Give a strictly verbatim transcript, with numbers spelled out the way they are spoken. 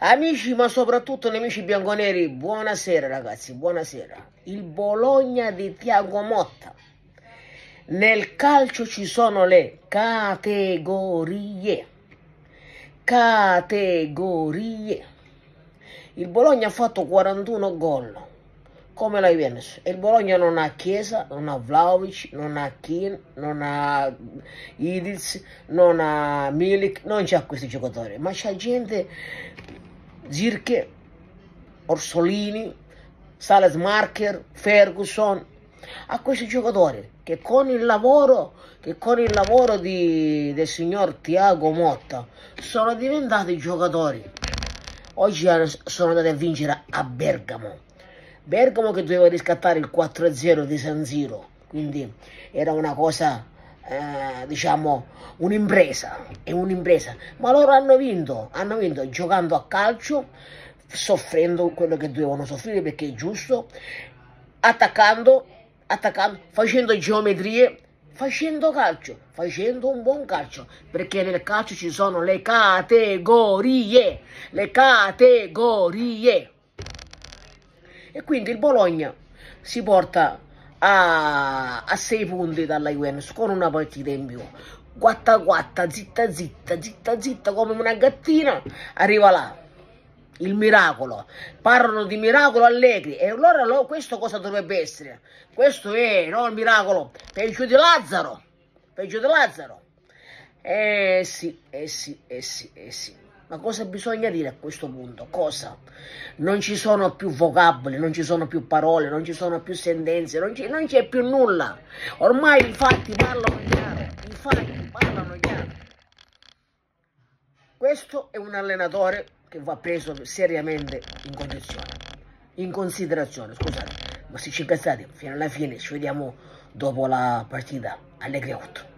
Amici, ma soprattutto nemici bianconeri, buonasera ragazzi, buonasera. Il Bologna di Tiago Motta. Nel calcio ci sono le categorie. Categorie. Il Bologna ha fatto quarantuno gol, come la Juventus. E il Bologna non ha Chiesa, non ha Vlahovic, non ha Kim, non ha Idris, non ha Milik, non c'ha questi giocatori, ma c'ha gente... Zirke, Orsolini, Salas Marker, Ferguson, a questi giocatori che con il lavoro, che con il lavoro di, del signor Tiago Motta sono diventati giocatori. Oggi sono andati a vincere a Bergamo, Bergamo che doveva riscattare il quattro a zero di San Siro, quindi era una cosa... Eh, diciamo un'impresa, è un'impresa, ma loro hanno vinto, hanno vinto giocando a calcio, soffrendo quello che dovevano soffrire perché è giusto, attaccando, attaccando, facendo geometrie, facendo calcio, facendo un buon calcio, perché nel calcio ci sono le categorie, le categorie. E quindi il Bologna si porta a, a sei punti dalla Juventus con una partita in più. Guatta guatta, zitta zitta, zitta zitta come una gattina, arriva là il miracolo. Parlano di miracolo Allegri, e allora no, questo cosa dovrebbe essere? Questo è no, il miracolo peggio di Lazzaro, peggio di Lazzaro. Eh sì, eh sì, eh sì, eh sì. Ma cosa bisogna dire a questo punto? Cosa? Non ci sono più vocaboli, non ci sono più parole, non ci sono più sentenze, non c'è più nulla. Ormai i fatti parlano chiaro, i fatti parlano chiaro. Questo è un allenatore che va preso seriamente in condizione, in considerazione, scusate, ma se ci pensate, fino alla fine ci vediamo dopo la partita, Allegri otto.